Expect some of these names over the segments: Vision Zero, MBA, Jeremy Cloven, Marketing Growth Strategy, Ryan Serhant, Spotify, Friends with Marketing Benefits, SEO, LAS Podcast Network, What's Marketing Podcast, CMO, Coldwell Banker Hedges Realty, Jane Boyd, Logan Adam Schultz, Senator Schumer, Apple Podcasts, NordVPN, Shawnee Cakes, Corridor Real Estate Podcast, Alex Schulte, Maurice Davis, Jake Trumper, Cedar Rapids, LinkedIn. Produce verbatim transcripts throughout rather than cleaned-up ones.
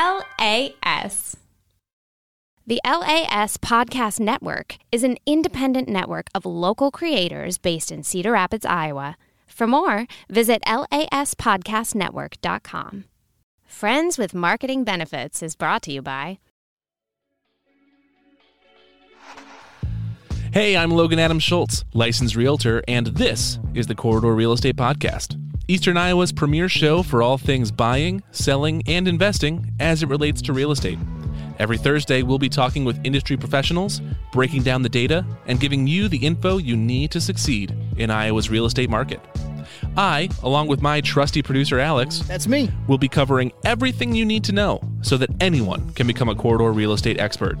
L A S. The L A S Podcast Network is an independent network of local creators based in Cedar Rapids, Iowa. For more, visit L A S podcast network dot com. Friends with Marketing Benefits is brought to you by... Hey, I'm Logan Adam Schultz, licensed realtor, and this is the Corridor Real Estate Podcast, Eastern Iowa's premier show for all things buying, selling, and investing as it relates to real estate. Every Thursday, we'll be talking with industry professionals, breaking down the data, and giving you the info you need to succeed in Iowa's real estate market. I, along with my trusty producer, Alex, that's me, will be covering everything you need to know so that anyone can become a Corridor real estate expert.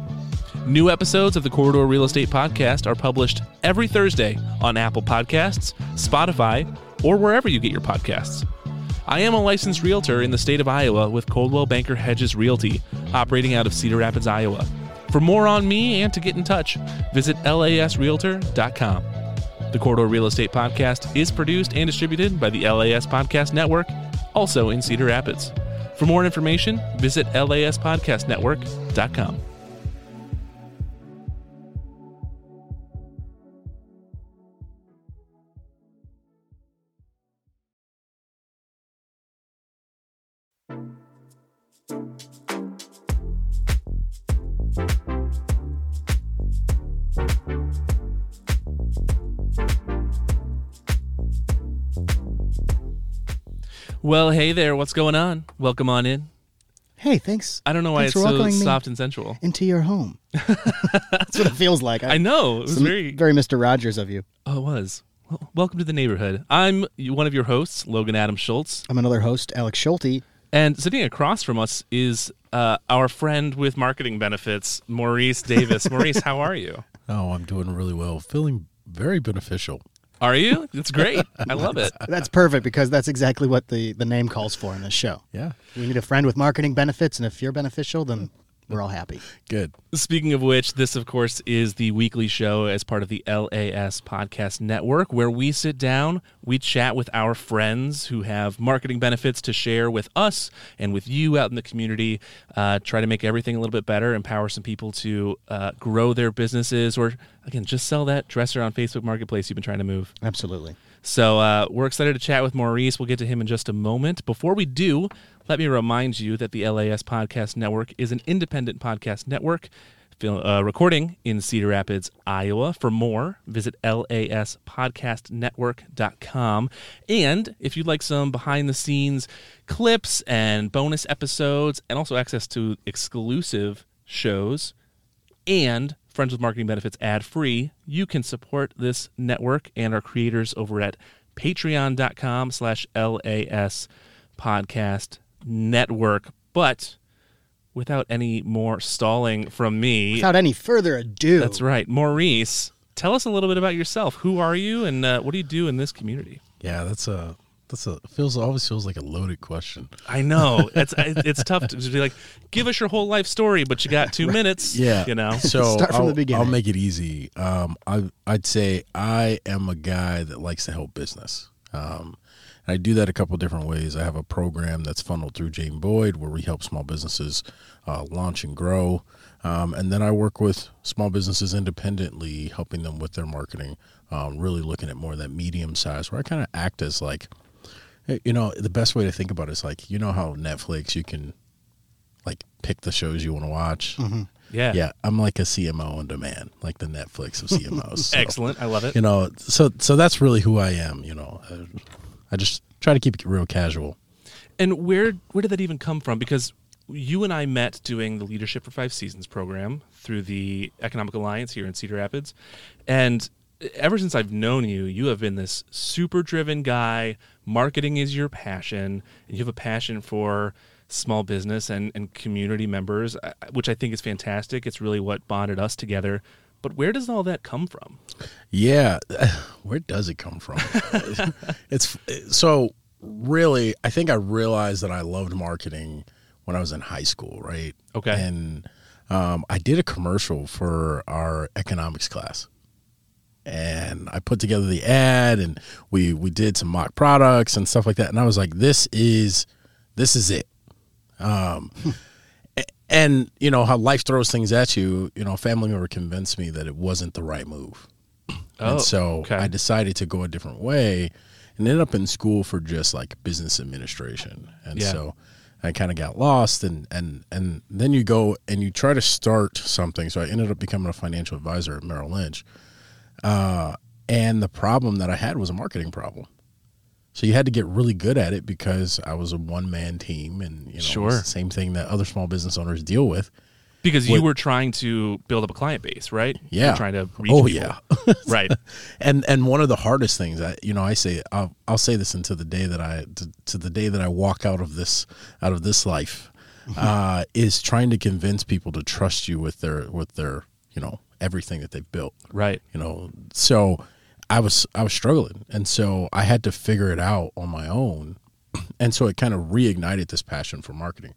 New episodes of the Corridor Real Estate Podcast are published every Thursday on Apple Podcasts, Spotify, or wherever you get your podcasts. I am a licensed realtor in the state of Iowa with Coldwell Banker Hedges Realty, operating out of Cedar Rapids, Iowa. For more on me and to get in touch, visit L A S realtor dot com. The Corridor Real Estate Podcast is produced and distributed by the L A S Podcast Network, also in Cedar Rapids. For more information, visit L A S podcast network dot com. Well, hey there, what's going on? Welcome on in. Hey, thanks. I don't know why it's so soft and sensual. Into your home. That's what it feels like. I, I know. It was very... very Mister Rogers of you. Oh, it was. Well, welcome to the neighborhood. I'm one of your hosts, Logan Adam Schultz. I'm another host, Alex Schulte. And sitting across from us is uh, our friend with marketing benefits, Maurice Davis. Maurice, how are you? Oh, I'm doing really well. Feeling very beneficial. Are you? It's great. I love it. That's perfect because that's exactly what the, the name calls for in this show. Yeah. We need a friend with marketing benefits, and if you're beneficial, then we're all happy. Good. Speaking of which, this, of course, is the weekly show as part of the L A S Podcast Network, where we sit down, we chat with our friends who have marketing benefits to share with us and with you out in the community, uh, try to make everything a little bit better, empower some people to uh, grow their businesses, or, again, just sell that dresser on Facebook Marketplace you've been trying to move. Absolutely. So uh, we're excited to chat with Maurice. We'll get to him in just a moment. Before we do, let me remind you that the L A S Podcast Network is an independent podcast network fil- uh, recording in Cedar Rapids, Iowa. For more, visit L A S podcast network dot com. And if you'd like some behind-the-scenes clips and bonus episodes and also access to exclusive shows and Friends with Marketing Benefits ad-free, you can support this network and our creators over at patreon.com slash LAS Podcast Network. But without any more stalling from me... Without any further ado... That's right. Maurice, tell us a little bit about yourself. Who are you, and uh, what do you do in this community? Yeah, that's a... That's a feels always feels like a loaded question. I know it's it's tough to just be like, give us your whole life story, but you got two right. minutes. Yeah, you know. So start from I'll, the beginning. I'll make it easy. Um, I I'd say I am a guy that likes to help business. Um, and I do that a couple of different ways. I have a program that's funneled through Jane Boyd where we help small businesses uh, launch and grow, um, and then I work with small businesses independently, helping them with their marketing. Um, really looking at more of that medium size where I kind of act as like. You know, the best way to think about it is like, you know how Netflix, you can like pick the shows you want to watch. Mm-hmm. Yeah. Yeah. I'm like a C M O on demand, like the Netflix of C M Os. So, excellent. I love it. You know, so, so that's really who I am. You know, I just try to keep it real casual. And where, where did that even come from? Because you and I met doing the Leadership for Five Seasons program through the Economic Alliance here in Cedar Rapids. And ever since I've known you, you have been this super driven guy. Marketing is your passion, and you have a passion for small business and, and community members, which I think is fantastic. It's really what bonded us together. But where does all that come from? Yeah. Where does it come from? It's so really, I think I realized that I loved marketing when I was in high school, right? Okay. And um, I did a commercial for our economics class. And I put together the ad, and we, we did some mock products and stuff like that. And I was like, this is, this is it. Um, And, you know, how life throws things at you, you know, a family member convinced me that it wasn't the right move. Oh, and so okay. I decided to go a different way and ended up in school for just like business administration. And yeah. so I kind of got lost and, and, and then you go and you try to start something. So I ended up becoming a financial advisor at Merrill Lynch. Uh, and the problem that I had was a marketing problem. So you had to get really good at it because I was a one-man team and, you know, sure. it's the same thing that other small business owners deal with. Because with, you were trying to build up a client base, right? Yeah. You were trying to reach oh, people. Yeah. Right. And and one of the hardest things, I, you know, I say, I'll, I'll say this until the day that I, to, to the day that I walk out of this, out of this life, uh, is trying to convince people to trust you with their, with their, you know, everything that they've built. Right. You know, so... I was I was struggling, and so I had to figure it out on my own, and so it kind of reignited this passion for marketing.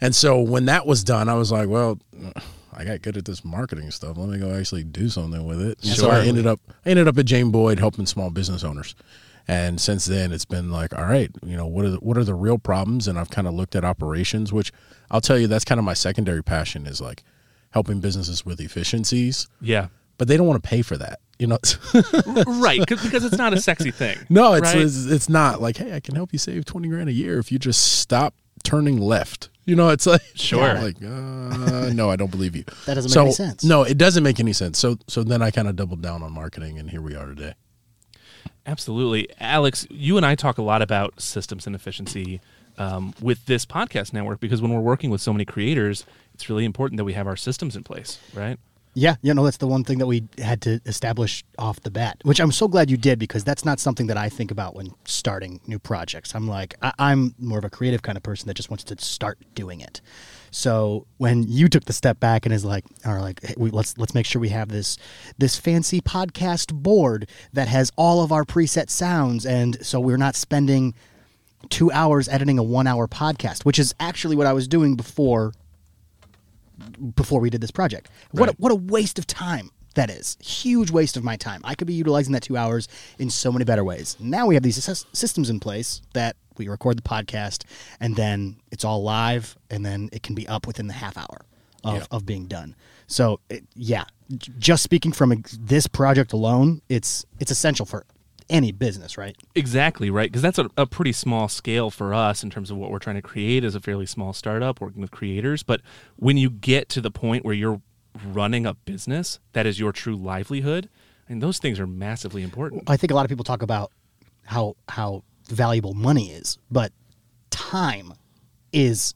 And so when that was done, I was like, well, I got good at this marketing stuff. Let me go actually do something with it. Sure. So I ended up I ended up at Jane Boyd helping small business owners, and since then it's been like, all right, you know, what are the, what are the real problems? And I've kind of looked at operations, which I'll tell you that's kind of my secondary passion is like helping businesses with efficiencies. Yeah, but they don't want to pay for that. You know, right? Because it's not a sexy thing. No, it's, right? it's it's not like, hey, I can help you save twenty grand a year if you just stop turning left. You know, it's like sure, yeah, like uh, no, I don't believe you. That doesn't so, make any sense. No, it doesn't make any sense. So so then I kind of doubled down on marketing, and here we are today. Absolutely, Alex. You and I talk a lot about systems and efficiency um, with this podcast network because when we're working with so many creators, it's really important that we have our systems in place, right? Yeah, you know, that's the one thing that we had to establish off the bat, which I'm so glad you did because that's not something that I think about when starting new projects. I'm like, I- I'm more of a creative kind of person that just wants to start doing it. So when you took the step back and is like, all right, like, hey, we, let's let's make sure we have this this fancy podcast board that has all of our preset sounds, and so we're not spending two hours editing a one-hour podcast, which is actually what I was doing before. before we did this project. What right. a, what a waste of time that is. Huge waste of my time. I could be utilizing that two hours in so many better ways. Now we have these systems in place that we record the podcast and then it's all live and then it can be up within the half hour of, yeah. of being done. So it, yeah, just speaking from this project alone, it's it's essential for any business, right? Exactly, right? Because that's a, a pretty small scale for us in terms of what we're trying to create as a fairly small startup working with creators. But when you get to the point where you're running a business that is your true livelihood, I mean, those things are massively important. I think a lot of people talk about how how valuable money is, but time is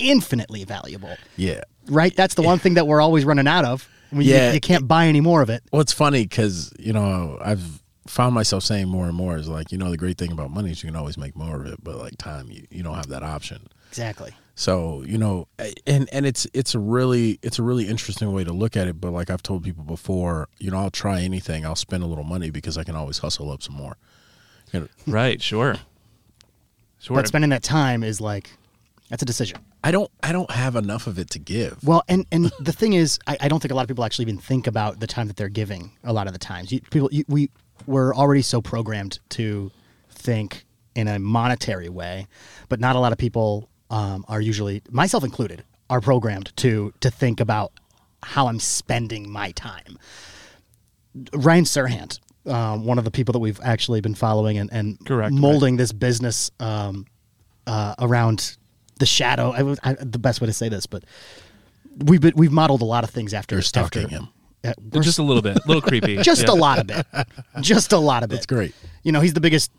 infinitely valuable. Yeah. Right? That's the yeah. one thing that we're always running out of. I mean, yeah. you, you can't buy any more of it. Well, it's funny because, you know, I've found myself saying more and more is like, you know, the great thing about money is you can always make more of it, but like time, you, you don't have that option. Exactly. So, you know, and, and it's, it's a really, it's a really interesting way to look at it. But like I've told people before, you know, I'll try anything. I'll spend a little money because I can always hustle up some more. You know? Right. Sure. Sure. But spending that time is like, that's a decision. I don't, I don't have enough of it to give. Well, and, and the thing is, I, I don't think a lot of people actually even think about the time that they're giving a lot of the times. You, people, you, we, we're already so programmed to think in a monetary way, but not a lot of people um, are usually, myself included, are programmed to to think about how I'm spending my time. Ryan Serhant, uh, one of the people that we've actually been following and, and correct, molding right. this business um, uh, around the shadow. I, I, the best way to say this, but we've been, we've modeled a lot of things after. You're stalking after, him. Uh, just a little bit, a little creepy. Just yeah. a lot of it. Just a lot of it. That's great. You know, he's the biggest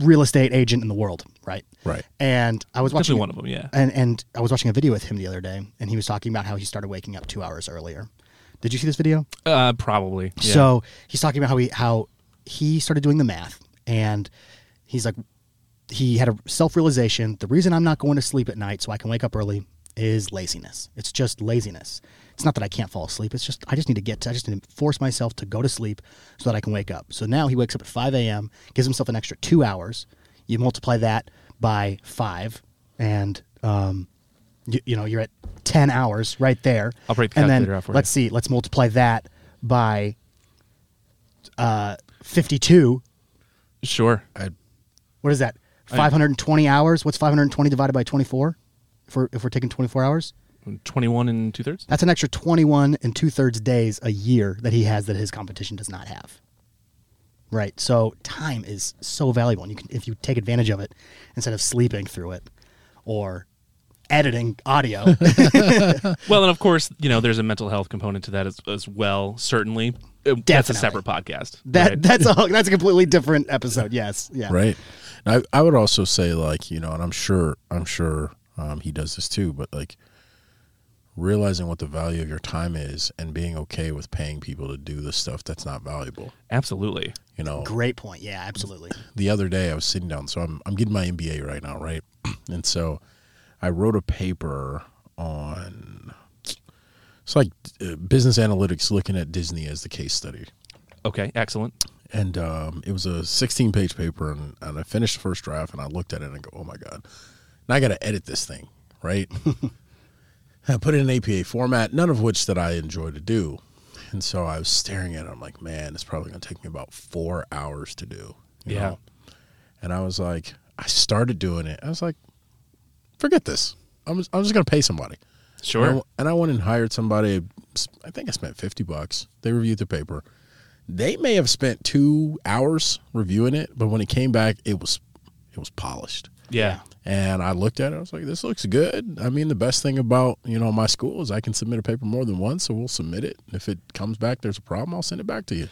real estate agent in the world, right? Right. And I was watching one of them, yeah. And and I was watching a video with him the other day, and he was talking about how he started waking up two hours earlier. Did you see this video? Uh, probably. Yeah. So he's talking about how he how he started doing the math, and he's like, he had a self-realization. The reason I'm not going to sleep at night so I can wake up early is laziness. It's just laziness. It's not that I can't fall asleep. It's just I just need to get to, I just need to force myself to go to sleep so that I can wake up. So now he wakes up at five a.m., gives himself an extra two hours. You multiply that by five, and um, you, you know you're at ten hours right there. I'll break the calculator out for you. Let's see. Let's multiply that by uh, fifty-two. Sure. I'd, what is that? five hundred twenty I'd, hours. What's five hundred twenty divided by twenty-four? if we're, if we're taking twenty-four hours? twenty-one and two-thirds? That's an extra twenty-one and two-thirds days a year that he has that his competition does not have. Right, so time is so valuable, and you can, if you take advantage of it instead of sleeping through it or editing audio. Well, and of course, you know, there's a mental health component to that as, as well. Certainly, Definitely. That's a separate podcast. That right? that's a that's a completely different episode. Yes, yeah, right. I I would also say, like, you know, and I'm sure I'm sure um, he does this too, but like realizing what the value of your time is and being okay with paying people to do the stuff that's not valuable. Absolutely. You know, great point. Yeah, absolutely. The other day I was sitting down, so I'm I'm getting my M B A right now, right? And so I wrote a paper on, it's like uh, business analytics, looking at Disney as the case study. Okay, excellent. And um, it was a sixteen-page paper, and, and I finished the first draft, and I looked at it, and I go, oh, my God. Now I got to edit this thing, right? I put it in A P A format, none of which that I enjoy to do. And so I was staring at it. I'm like, man, it's probably going to take me about four hours to do. You yeah. know? And I was like, I started doing it. I was like, forget this. I'm just, I'm just going to pay somebody. Sure. And I, and I went and hired somebody. I think I spent fifty bucks. They reviewed the paper. They may have spent two hours reviewing it, but when it came back, it was it was polished. Yeah. And I looked at it. I was like, this looks good. I mean, the best thing about, you know, my school is I can submit a paper more than once, so we'll submit it. If it comes back, there's a problem, I'll send it back to you.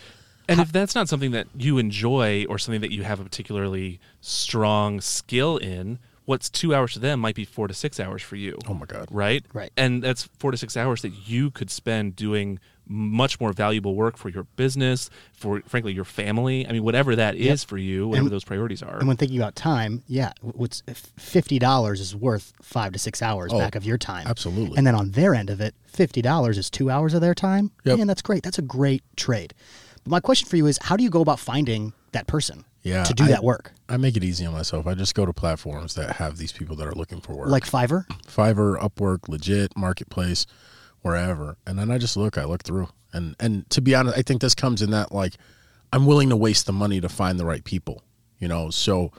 And if that's not something that you enjoy or something that you have a particularly strong skill in, what's two hours to them might be four to six hours for you. Oh, my God. Right? Right. And that's four to six hours that you could spend doing much more valuable work for your business, for, frankly, your family. I mean, whatever that yep. is for you, whatever and, those priorities are. And when thinking about time, yeah, what's fifty dollars is worth five to six hours oh, back of your time. Absolutely. And then on their end of it, fifty dollars is two hours of their time. Yep. Man, that's great. That's a great trade. But my question for you is, how do you go about finding that person? Yeah, to do I, that work. I make it easy on myself. I just go to platforms that have these people that are looking for work. Like Fiverr? Fiverr, Upwork, Legit, Marketplace, wherever. And then I just look. I look through. And and to be honest, I think this comes in that, like, I'm willing to waste the money to find the right people. You know, so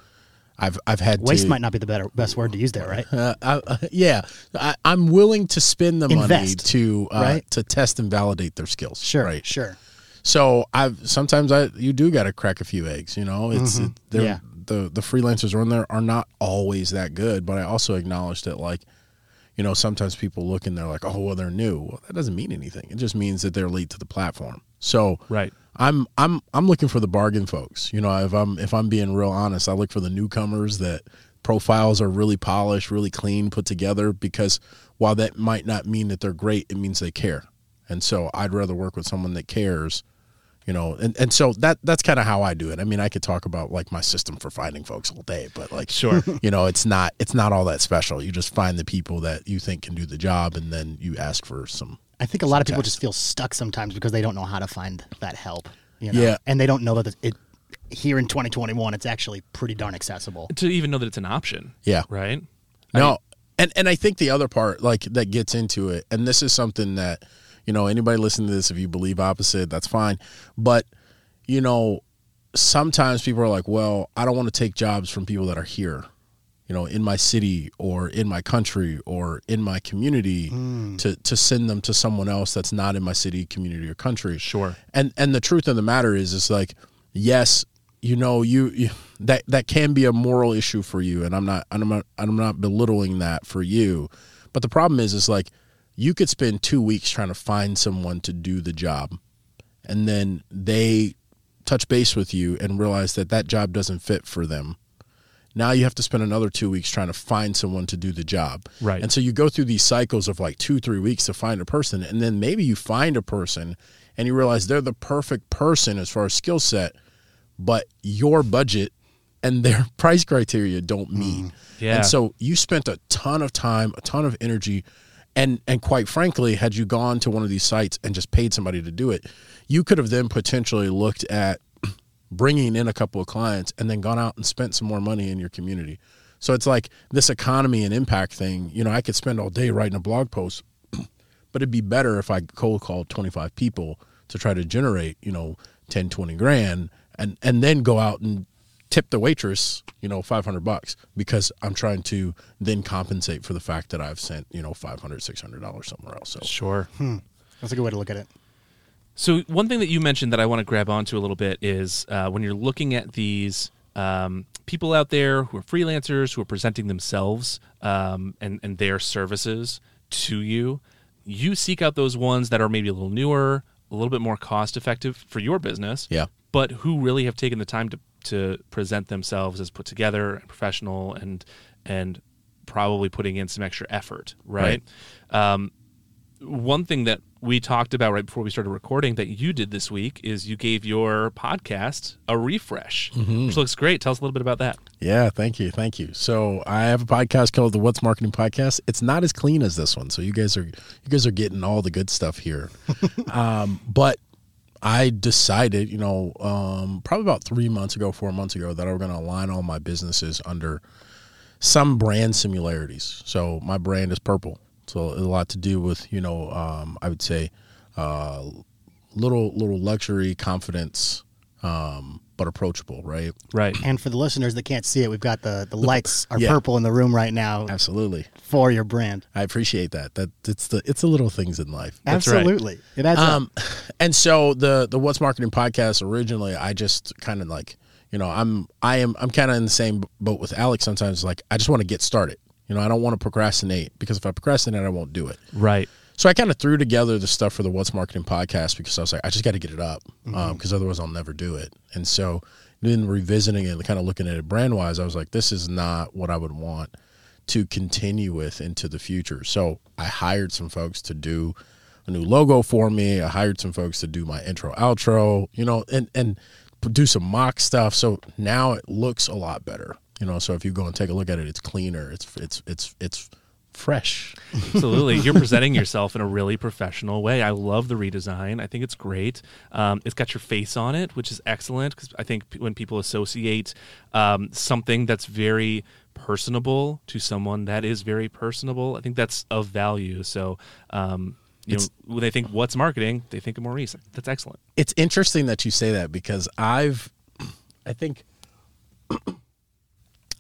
I've I've had waste to, might not be the better best word to use there, right? Uh, I, uh, yeah. I, I'm willing to spend the Invest, money to uh, right? to test and validate their skills. Sure, right? Sure. So I've sometimes I you do got to crack a few eggs, you know. It's mm-hmm. it, yeah. the the freelancers are in there are not always that good, but I also acknowledge that, like, you know, sometimes people look and they're like, oh, well, they're new. Well, that doesn't mean anything. It just means that they're late to the platform. So right. I'm I'm I'm looking for the bargain folks. You know, if I'm if I'm being real honest, I look for the newcomers that profiles are really polished, really clean, put together, because while that might not mean that they're great, it means they care. And so I'd rather work with someone that cares. You know, and, and so that that's kind of how I do it. I mean, I could talk about, like, my system for finding folks all day, but, like, sure, you know, it's not it's not all that special. You just find the people that you think can do the job, and then you ask for some. I think a lot of people just feel stuck sometimes because they don't know how to find that help. You know? Yeah, and they don't know that it here in twenty twenty-one, it's actually pretty darn accessible to even know that it's an option. Yeah, right. I no, mean, and and I think the other part, like, that gets into it, and this is something that. You know, anybody listening to this, if you believe opposite, that's fine. But, you know, sometimes people are like, well, I don't want to take jobs from people that are here, you know, in my city or in my country or in my community mm. to, to send them to someone else that's not in my city, community, or country. Sure. And and the truth of the matter is, it's like, yes, you know, you, you that that can be a moral issue for you. And I'm not I'm not I'm not belittling that for you. But the problem is, it's like, you could spend two weeks trying to find someone to do the job, and then they touch base with you and realize that that job doesn't fit for them. Now you have to spend another two weeks trying to find someone to do the job. Right. And so you go through these cycles of like two, three weeks to find a person. And then maybe you find a person and you realize they're the perfect person as far as skill set, but your budget and their price criteria don't meet. Mm, yeah. And so you spent a ton of time, a ton of energy. And and quite frankly, had you gone to one of these sites and just paid somebody to do it, you could have then potentially looked at bringing in a couple of clients and then gone out and spent some more money in your community. So it's like this economy and impact thing. You know, I could spend all day writing a blog post, but it'd be better if I cold called twenty-five people to try to generate, you know, ten, twenty grand and, and then go out and tip the waitress, you know, five hundred bucks, because I'm trying to then compensate for the fact that I've sent, you know, five hundred, six hundred dollars somewhere else. So. Sure. Hmm. That's a good way to look at it. So one thing that you mentioned that I want to grab onto a little bit is uh, when you're looking at these um, people out there who are freelancers, who are presenting themselves um, and, and their services to you, you seek out those ones that are maybe a little newer, a little bit more cost effective for your business, yeah. but who really have taken the time to to present themselves as put together and professional and and probably putting in some extra effort, right? right. Um, one thing that we talked about right before we started recording that you did this week is you gave your podcast a refresh, mm-hmm. which looks great. Tell us a little bit about that. Yeah, thank you. Thank you. So I have a podcast called the What's Marketing Podcast. It's not as clean as this one. So you guys are, you guys are getting all the good stuff here. um, but I decided, you know, um, probably about three months ago, four months ago, that I was going to align all my businesses under some brand similarities. So my brand is purple. So a lot to do with, you know, um, I would say uh, little little luxury, confidence, um, but approachable, right? Right. And for the listeners that can't see it, we've got the, the lights are yeah. purple in the room right now. Absolutely. For your brand. I appreciate that. That it's the it's the little things in life. Absolutely. That's right. It adds um, up. And so the the What's Marketing Podcast originally, I just kind of like, you know, I'm I am I'm kind of in the same boat with Alex sometimes. Like, I just want to get started. You know, I don't want to procrastinate, because if I procrastinate, I won't do it. Right. So I kind of threw together the stuff for the What's Marketing Podcast, because I was like, I just got to get it up, because mm-hmm. um, otherwise I'll never do it. And so then revisiting it and kind of looking at it brand-wise, I was like, this is not what I would want to continue with into the future. So I hired some folks to do a new logo for me. I hired some folks to do my intro, outro, you know, and, and do some mock stuff. So now it looks a lot better. You know, so if you go and take a look at it, it's cleaner. It's it's it's it's fresh. Absolutely, you're presenting yourself in a really professional way. I love the redesign. I think it's great. Um, it's got your face on it, which is excellent, because I think p- when people associate um, something that's very personable to someone that is very personable, I think that's of value. So. Um, You it's, know, when they think what's marketing, they think of Maurice. That's excellent. It's interesting that you say that, because I've, I think,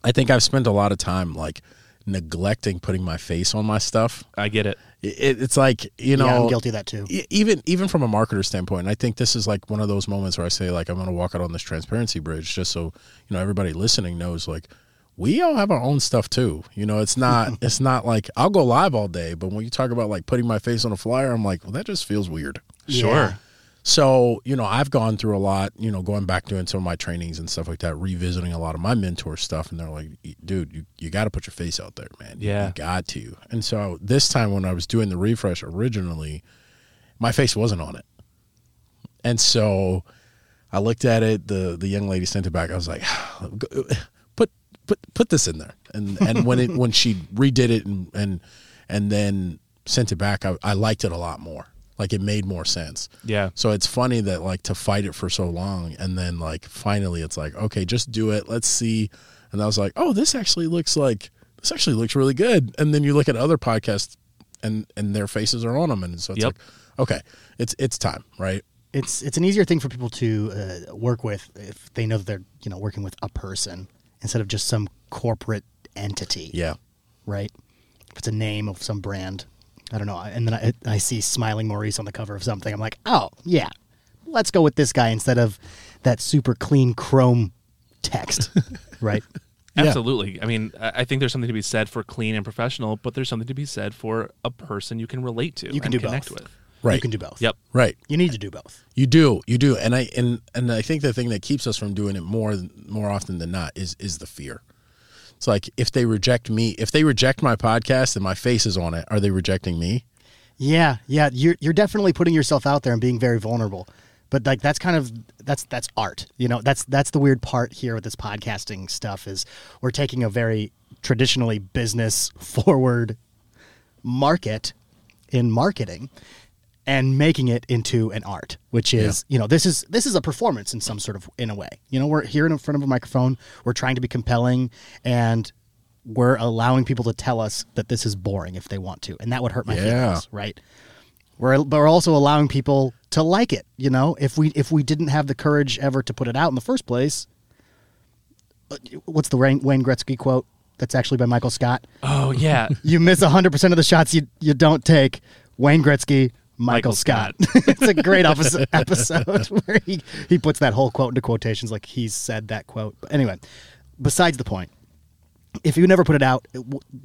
I think I've spent a lot of time like neglecting putting my face on my stuff. I get it. it it's like, you know, yeah, I'm guilty of that too. Even, even from a marketer standpoint, I think this is like one of those moments where I say, like, I'm going to walk out on this transparency bridge just so, you know, everybody listening knows, like, we all have our own stuff too. You know, it's not it's not like I'll go live all day, but when you talk about like putting my face on a flyer, I'm like, well, that just feels weird. Sure. Yeah. So, you know, I've gone through a lot, you know, going back doing some of my trainings and stuff like that, revisiting a lot of my mentor stuff, and they're like, dude, you, you got to put your face out there, man. Yeah. You got to. And so this time when I was doing the refresh originally, my face wasn't on it. And so I looked at it, the the young lady sent it back. I was like, Put put this in there, and and when it when she redid it and and, and then sent it back, I, I liked it a lot more. Like, it made more sense. Yeah. So it's funny that, like, to fight it for so long, and then like finally it's like, okay, just do it. Let's see. And I was like, oh, this actually looks like this actually looks really good. And then you look at other podcasts, and and their faces are on them, and so it's yep. like, okay, it's it's time, right? It's it's an easier thing for people to uh, work with if they know that they're you know working with a person, instead of just some corporate entity. Yeah. Right? If it's a name of some brand, I don't know. And then I, I see Smiling Maurice on the cover of something. I'm like, oh, yeah, let's go with this guy instead of that super clean Chrome text. Right? Absolutely. Yeah. I mean, I think there's something to be said for clean and professional, but there's something to be said for a person you can relate to you can and do connect both. with. Right. You can do both. Yep. Right. You need to do both. You do. You do. And I and, and I think the thing that keeps us from doing it more more often than not is is the fear. It's like, if they reject me, if they reject my podcast and my face is on it, are they rejecting me? Yeah. Yeah. You're you're definitely putting yourself out there and being very vulnerable. But like that's kind of that's that's art. You know, that's that's the weird part here with this podcasting stuff is we're taking a very traditionally business forward market in marketing and making it into an art, which is, yeah. you know, this is this is a performance in some sort of, in a way. You know, we're here in front of a microphone, we're trying to be compelling, and we're allowing people to tell us that this is boring if they want to, and that would hurt my yeah. feelings, right? We're, but we're also allowing people to like it, you know? If we if we didn't have the courage ever to put it out in the first place, what's the Wayne Gretzky quote that's actually by Michael Scott? Oh, yeah. You miss one hundred percent of the shots you, you don't take. Wayne Gretzky, Michael, Michael Scott. Scott. It's a great episode where he, he puts that whole quote into quotations like he said that quote. But anyway, besides the point, if you never put it out,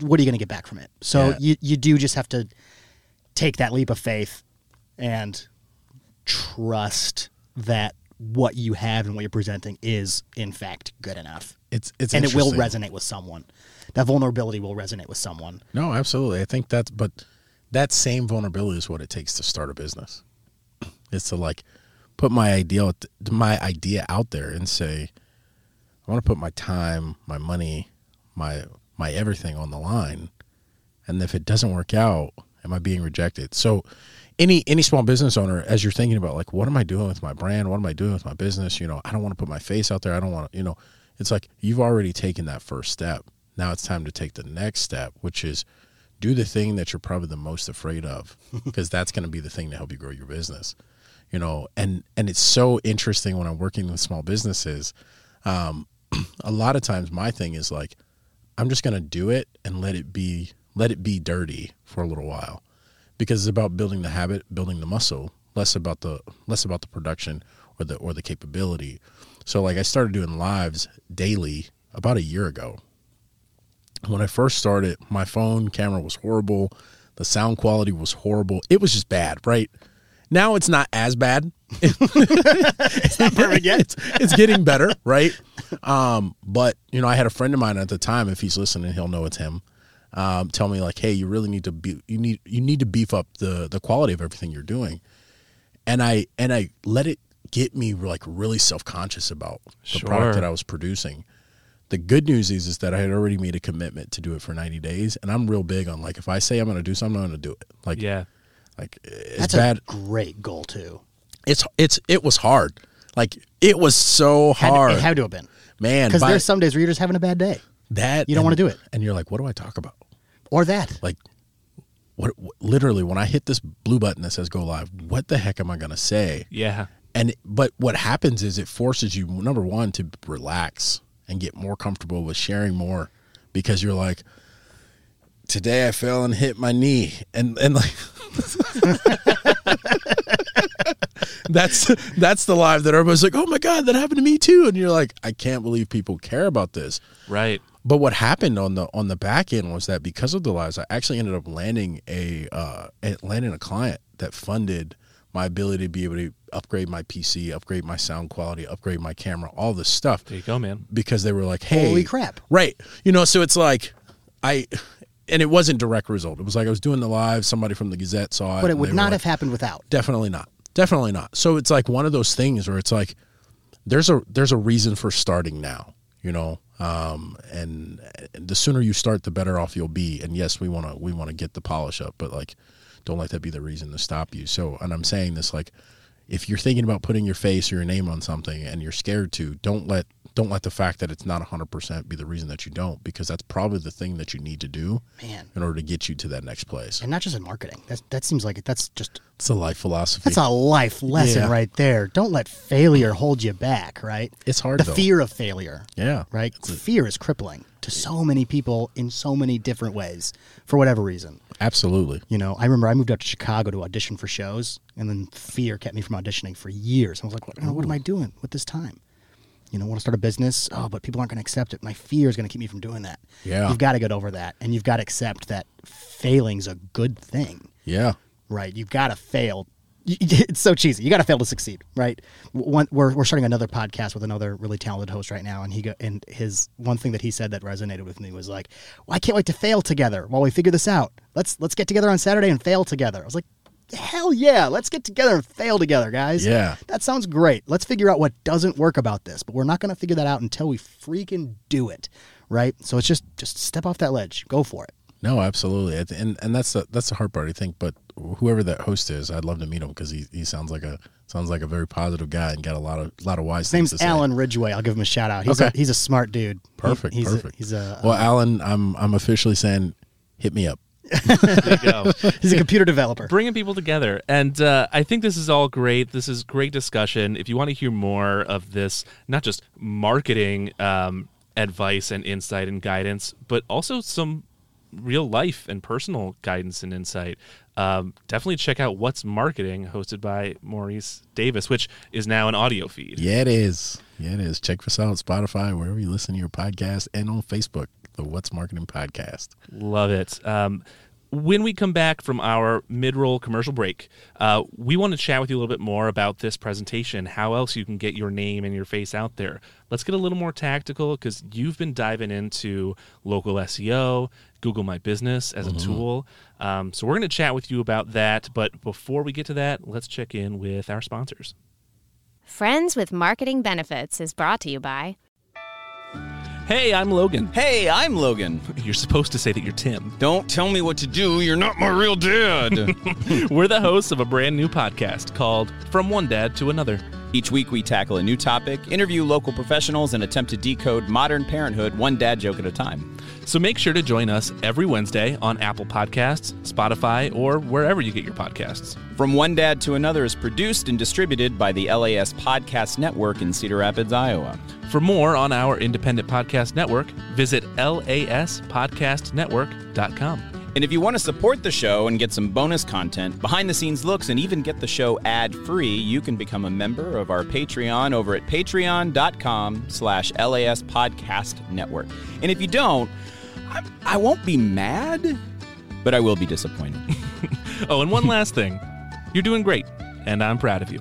what are you going to get back from it? So yeah. you, you do just have to take that leap of faith and trust that what you have and what you're presenting is, in fact, good enough. It's it's And it will resonate with someone. That vulnerability will resonate with someone. No, absolutely. I think that's, but that same vulnerability is what it takes to start a business. It's to, like, put my ideal, my idea out there and say, I want to put my time, my money, my my everything on the line. And if it doesn't work out, am I being rejected? So any any small business owner, as you're thinking about, like, what am I doing with my brand? What am I doing with my business? You know, I don't want to put my face out there. I don't want to, you know, it's like you've already taken that first step. Now it's time to take the next step, which is do the thing that you're probably the most afraid of, because that's going to be the thing to help you grow your business. You know, and, and it's so interesting when I'm working with small businesses. Um, a lot of times my thing is like, I'm just going to do it and let it be, let it be dirty for a little while, because it's about building the habit, building the muscle, less about the, less about the production or the, or the capability. So like I started doing lives daily about a year ago. When I first started, my phone camera was horrible. The sound quality was horrible. It was just bad, right? Now it's not as bad. It's not perfect yet. It's, it's getting better, right? Um, but, you know, I had a friend of mine at the time, if he's listening, he'll know it's him, um, tell me like, hey, you really need to be, you need, you need to beef up the, the quality of everything you're doing. And I, and I let it get me like really self-conscious about the sure. product that I was producing. The good news is, is that I had already made a commitment to do it for ninety days. And I'm real big on like, if I say I'm going to do something, I'm going to do it. Like, yeah, like it's That's bad. A great goal too. It's, it's, it was hard. Like it was so hard. Had to, it had to have been. Man. Because there's some days where you're just having a bad day. That. You don't want to do it. And you're like, what do I talk about? Or that. Like, what, what? Literally, when I hit this blue button that says go live, what the heck am I going to say? Yeah. And But what happens is it forces you, number one, to relax and get more comfortable with sharing more, because you're like, today I fell and hit my knee. And, and like... That's that's the live that everybody's like, oh my God, that happened to me too. And you're like, I can't believe people care about this. Right. But what happened on the on the back end was that because of the lives, I actually ended up landing a uh, landing a client that funded my ability to be able to upgrade my P C, upgrade my sound quality, upgrade my camera, all this stuff. There you go, man. Because they were like, hey, holy crap. Right. You know, so it's like I. And it wasn't direct result. It was like I was doing the live. Somebody from the Gazette saw it. But it would not like, have happened without. Definitely not. Definitely not. So it's like one of those things where it's like there's a there's a reason for starting now, you know. Um, and, and the sooner you start, the better off you'll be. And yes, we want to we want to get the polish up, but like don't let that be the reason to stop you. So, and I'm saying this like if you're thinking about putting your face or your name on something and you're scared to, don't let Don't let the fact that it's not one hundred percent be the reason that you don't, because that's probably the thing that you need to do Man. in order to get you to that next place. And not just in marketing. That's, that seems like it. That's just... It's a life philosophy. That's a life lesson yeah. right there. Don't let failure hold you back, right? It's hard, The though. fear of failure. Yeah. Right? A, fear is crippling to so many people in so many different ways for whatever reason. Absolutely. You know, I remember I moved up to Chicago to audition for shows, and then fear kept me from auditioning for years. I was like, what, what am I doing with this time? You know, want to start a business? Oh, but people aren't going to accept it. My fear is going to keep me from doing that. Yeah. You've got to get over that, and you've got to accept that failing's a good thing. Yeah. Right? You've got to fail. It's so cheesy. You got to fail to succeed, right? One, we're we're starting another podcast with another really talented host right now, and he go, and his one thing that he said that resonated with me was like, well, I can't wait to fail together while we figure this out. Let's let's get together on Saturday and fail together. I was like, hell yeah, let's get together and fail together, guys. Yeah. That sounds great. Let's figure out what doesn't work about this, but we're not going to figure that out until we freaking do it, right? So it's just just step off that ledge. Go for it. No, absolutely. And and that's the, that's the hard part, I think, but whoever that host is, I'd love to meet him because he, he sounds like a sounds like a very positive guy and got a lot of a lot of wise His things to say. Name's Alan Ridgway. I'll give him a shout out. He's okay. a, he's a smart dude. Perfect. He, he's perfect. A, he's a Well, um, Alan, I'm I'm officially saying hit me up. There you go. He's a computer developer. Bringing people together. And uh, I think this is all great. This is great discussion. If you want to hear more of this, not just marketing um, advice and insight and guidance, but also some real life and personal guidance and insight. Um, definitely check out What's Marketing, hosted by Maurice Davis, which is now an audio feed. Yeah, it is. Yeah, it is. Check us out on Spotify, wherever you listen to your podcast, and on Facebook, the What's Marketing Podcast. Love it. Um, when we come back from our mid-roll commercial break, uh, we want to chat with you a little bit more about this presentation, how else you can get your name and your face out there. Let's get a little more tactical, because you've been diving into local S E O, Google My Business as a mm-hmm. tool. Um, so we're going to chat with you about that. But before we get to that, let's check in with our sponsors. Friends with Marketing Benefits is brought to you by... Hey, I'm Logan. Hey, I'm Logan. You're supposed to say that you're Tim. Don't tell me what to do. You're not my real dad. We're the hosts of a brand new podcast called From One Dad to Another. Each week we tackle a new topic, interview local professionals, and attempt to decode modern parenthood one dad joke at a time. So make sure to join us every Wednesday on Apple Podcasts, Spotify, or wherever you get your podcasts. From One Dad to Another is produced and distributed by the L A S Podcast Network in Cedar Rapids, Iowa. For more on our independent podcast network, visit L A S podcast network dot com. And if you want to support the show and get some bonus content, behind-the-scenes looks, and even get the show ad-free, you can become a member of our Patreon over at patreon dot com slash L A S podcast network. And if you don't, I, I won't be mad, but I will be disappointed. Oh, and one last thing. You're doing great, and I'm proud of you.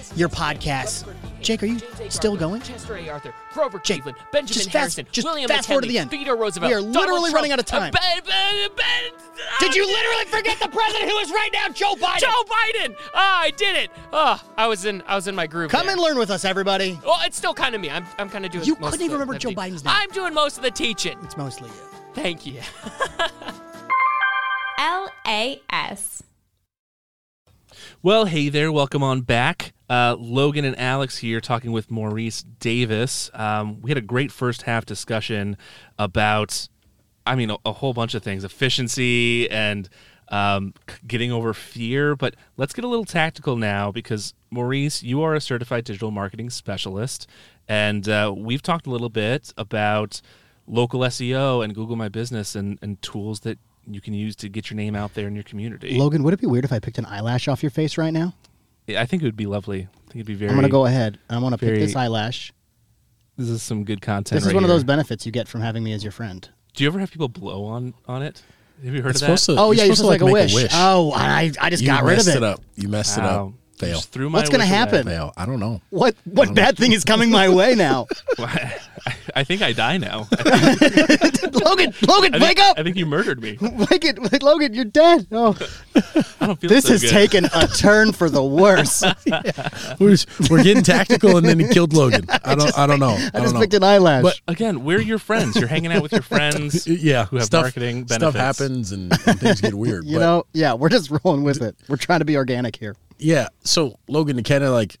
your podcasts. Jake, are you still going? Chester A. Arthur, Grover Cleveland, Benjamin just fast, Harrison, just William fast forward to the end. Theodore Roosevelt. We are literally Donald running Trump, out of time. Ben, ben, ben, oh, did you literally forget the president who is right now, Joe Biden? Joe Biden! Ah, oh, I did it! Ah, oh, I was in, I was in my groove. Come there. And learn with us, everybody. Well, it's still kind of me. I'm, I'm kind of doing. You most couldn't of even the, remember Joe teaching. Biden's name. I'm doing most of the teaching. It's mostly you. Thank you. L A S. Well, hey there. Welcome on back. Uh, Logan and Alex here talking with Maurice Davis. Um, we had a great first half discussion about, I mean, a, a whole bunch of things, efficiency and um, getting over fear. But let's get a little tactical now, because Maurice, you are a certified digital marketing specialist. And uh, we've talked a little bit about local S E O and Google My Business and, and tools that you can use to get your name out there in your community. Logan, would it be weird if I picked an eyelash off your face right now? I think it would be lovely. I think it'd be very. I'm going to go ahead. I'm going to pick this eyelash. This is some good content. This is right one here. Of those benefits you get from having me as your friend. Do you ever have people blow on, on it? Have you heard it's of that? To, oh yeah, you're supposed to like, like a, wish. a wish. Oh, I I just you got rid of it. it up. You messed wow. it up. Fail. Just threw my What's going to happen? Fail. I don't know. What what bad know. thing is coming my way now? Well, I, I think I die now. Logan, Logan, think, wake up! I think you murdered me. Wake it, wake, Logan, you're dead. Oh. I don't feel this so has good. taken a turn for the worse. Yeah. we're, we're getting tactical, and then he killed Logan. Yeah, I, I, don't, I don't know. I, I don't just know. picked an eyelash. But again, we're your friends. You're hanging out with your friends. Yeah, who have stuff, marketing benefits. Stuff happens, and, and things get weird. You but, know, yeah, we're just rolling with it. We're trying to be organic here. Yeah. So Logan, to kind of like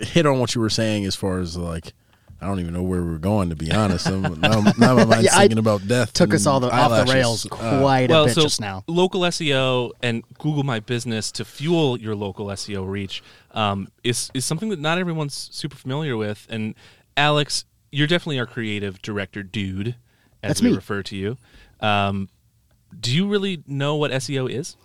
hit on what you were saying, as far as like. I don't even know where we're going, to be honest. I'm, now, now my mind's yeah, thinking about death. Took us all the, off the rails quite uh, a well, bit so just now. Local S E O and Google My Business to fuel your local S E O reach um, is is something that not everyone's super familiar with. And Alex, you're definitely our creative director dude, as That's we me. refer to you. Um, do you really know what S E O is?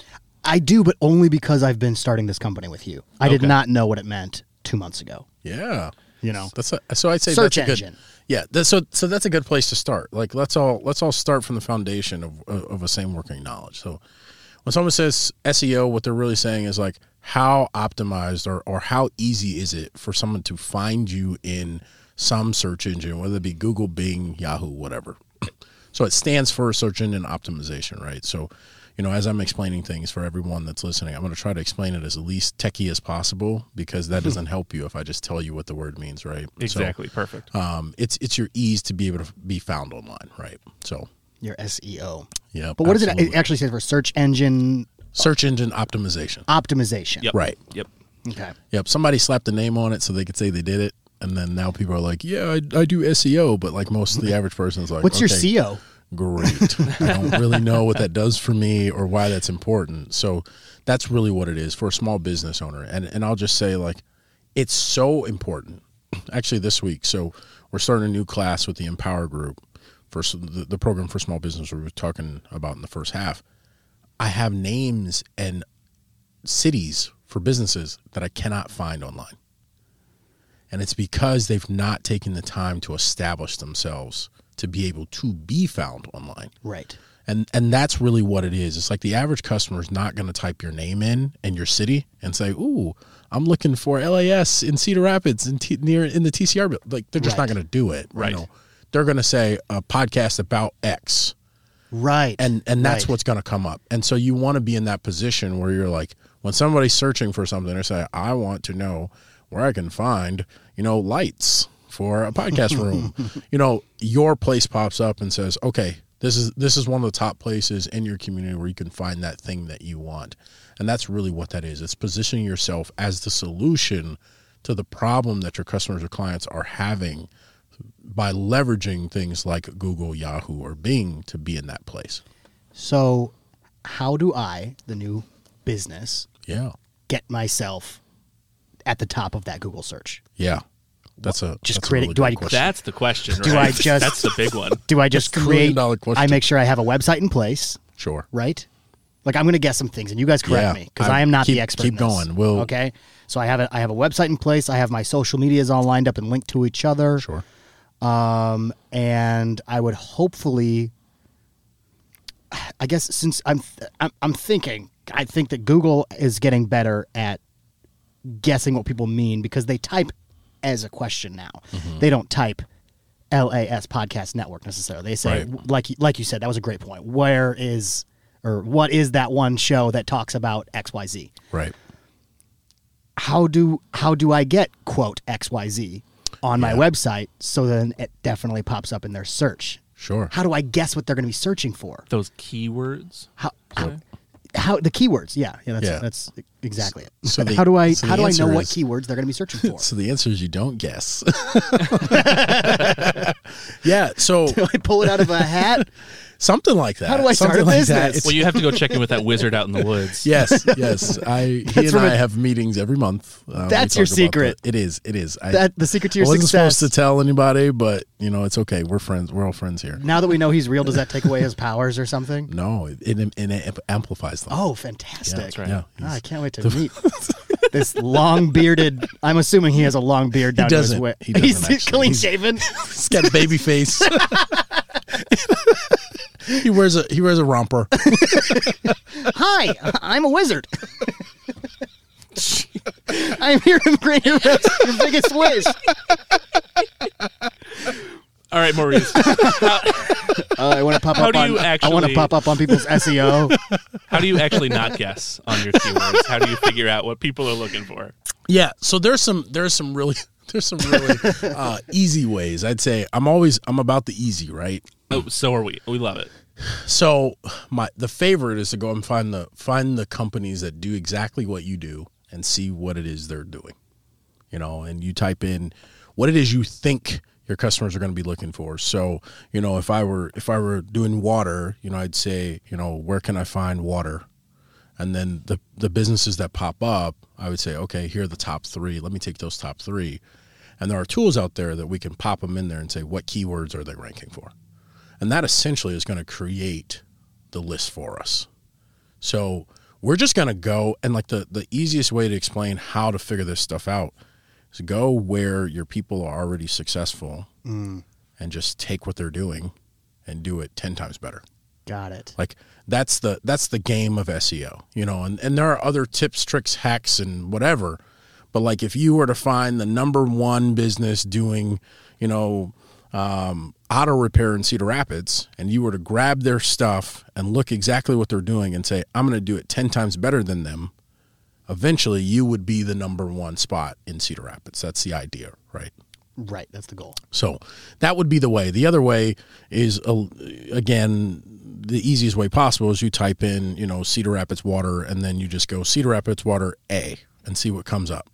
I do, but only because I've been starting this company with you. I okay. did not know what it meant two months ago. Yeah. You know, that's a, so I'd say search that's a good, engine. Yeah, that's, so so that's a good place to start. Like let's all let's all start from the foundation of of a same working knowledge. So when someone says S E O, what they're really saying is like how optimized or or how easy is it for someone to find you in some search engine, whether it be Google, Bing, Yahoo, whatever. So it stands for search engine optimization, right? So, you know, as I'm explaining things for everyone that's listening, I'm going to try to explain it as least techie as possible, because that doesn't help you if I just tell you what the word means, right? Exactly. So, perfect. Um, it's it's your ease to be able to be found online, right? So your S E O. Yeah. But what does it, it actually stand for? Search engine. Search engine optimization. Optimization. Yep. Right. Yep. Okay. Yep. Somebody slapped a name on it so they could say they did it. And then now people are like, yeah, I, I do S E O. But like most of the average person is like, what's okay, your C O? Great. I don't really know what that does for me or why that's important. So that's really what it is for a small business owner. And and I'll just say, like, it's so important. Actually, this week, so we're starting a new class with the Empower Group for the, the program for small business we were talking about in the first half. I have names and cities for businesses that I cannot find online. And it's because they've not taken the time to establish themselves to be able to be found online. Right. And and that's really what it is. It's like the average customer is not going to type your name in and your city and say, ooh, I'm looking for L A S in Cedar Rapids in T- near in the T C R. Like, they're just right. not going to do it. Right. You know? They're going to say a podcast about X. Right. And and that's right. what's going to come up. And so you want to be in that position where you're like, when somebody's searching for something, they say, I want to know where I can find, you know, lights for a podcast room. You know, your place pops up and says, okay, this is this is one of the top places in your community where you can find that thing that you want. And that's really what that is. It's positioning yourself as the solution to the problem that your customers or clients are having by leveraging things like Google, Yahoo, or Bing to be in that place. So how do I, the new business, yeah, get myself at the top of that Google search? Yeah. That's a just that's create. A really do I? Question. That's the question. Right? Do I just? That's the big one. Do I just create? I make sure I have a website in place. Sure. Right. Like, I'm going to guess some things, and you guys correct yeah, me because I am not keep, the expert. Keep in this. Going. We'll, okay. So I have a I have a website in place. I have my social medias all lined up and linked to each other. Sure. Um, and I would hopefully, I guess, since I'm I'm, I'm thinking, I think that Google is getting better at guessing what people mean, because they type as a question now. Mm-hmm. They don't type L A S Podcast Network necessarily. They say, right. like like you said, that was a great point. Where is, or what is that one show that talks about X Y Z? Right. How do how do I get, quote, X Y Z on yeah. my website so then it definitely pops up in their search? Sure. How do I guess what they're going to be searching for? Those keywords? How? how How the keywords, yeah, yeah, that's, yeah. that's exactly it. So the, how do I so how do I know is, what keywords they're going to be searching for? So the answer is you don't guess. yeah, so do I pull it out of a hat, something like that. How do I something start a like business? That. Well, you have to go check in with that wizard out in the woods. yes, yes. I that's he and I it, have meetings every month. Uh, that's your secret. The, it is. It is. I, that the secret to your I wasn't success. Supposed to tell anybody, but you know, it's okay. We're friends. We're all friends here. Now that we know he's real, does that take away his powers or something? No, it it, it amplifies. Oh, fantastic. Yeah, that's right. yeah, oh, I can't wait to meet this long-bearded... I'm assuming he has a long beard down to his waist. He doesn't. He's actually. Clean-shaven. He's got a baby face. he, wears a, he wears a romper. Hi, I'm a wizard. I'm here to bring you your biggest wish. All right, Maurice. How, uh, I want to pop up on. You actually, I want to pop up on people's S E O. How do you actually not guess on your keywords? How do you figure out what people are looking for? Yeah, so there's some there's some really there's some really uh, easy ways. I'd say I'm always I'm about the easy, right? Oh, so are we. We love it. So my the favorite is to go and find the find the companies that do exactly what you do and see what it is they're doing. You know, and you type in what it is you think your customers are going to be looking for. So, you know, if I were if I were doing water, you know, I'd say, you know, where can I find water? And then the the businesses that pop up, I would say, okay, here are the top three. Let me take those top three. And there are tools out there that we can pop them in there and say, what keywords are they ranking for? And that essentially is going to create the list for us. So we're just going to go, and like the, the easiest way to explain how to figure this stuff out, so go where your people are already successful mm. and just take what they're doing and do it ten times better. Got it. Like that's the, that's the game of S E O, you know, and, and there are other tips, tricks, hacks and whatever, but like if you were to find the number one business doing, you know, um, auto repair in Cedar Rapids and you were to grab their stuff and look exactly what they're doing and say, I'm going to do it ten times better than them, eventually you would be the number one spot in Cedar Rapids. That's the idea, right? Right. That's the goal. So that would be the way. The other way is, uh, again, the easiest way possible is you type in, you know, Cedar Rapids water, and then you just go Cedar Rapids water A and see what comes up.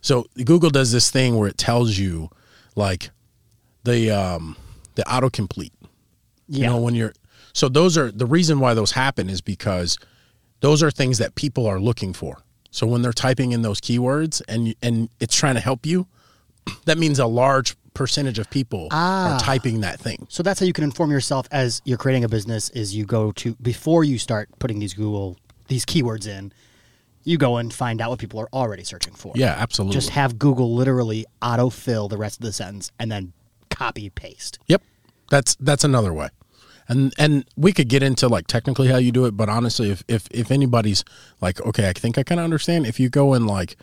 So Google does this thing where it tells you, like, the um, the autocomplete. Yeah. You know, when you're, so those are, the reason why those happen is because those are things that people are looking for. So when they're typing in those keywords and and it's trying to help you, that means a large percentage of people ah. are typing that thing. So that's how you can inform yourself as you're creating a business is you go to, before you start putting these Google, these keywords in, you go and find out what people are already searching for. Yeah, absolutely. Just have Google literally autofill the rest of the sentence and then copy paste. Yep. That's that's another way. And and we could get into like technically how you do it, but honestly, if if, if anybody's like, okay, I think I kind of understand. If you go in like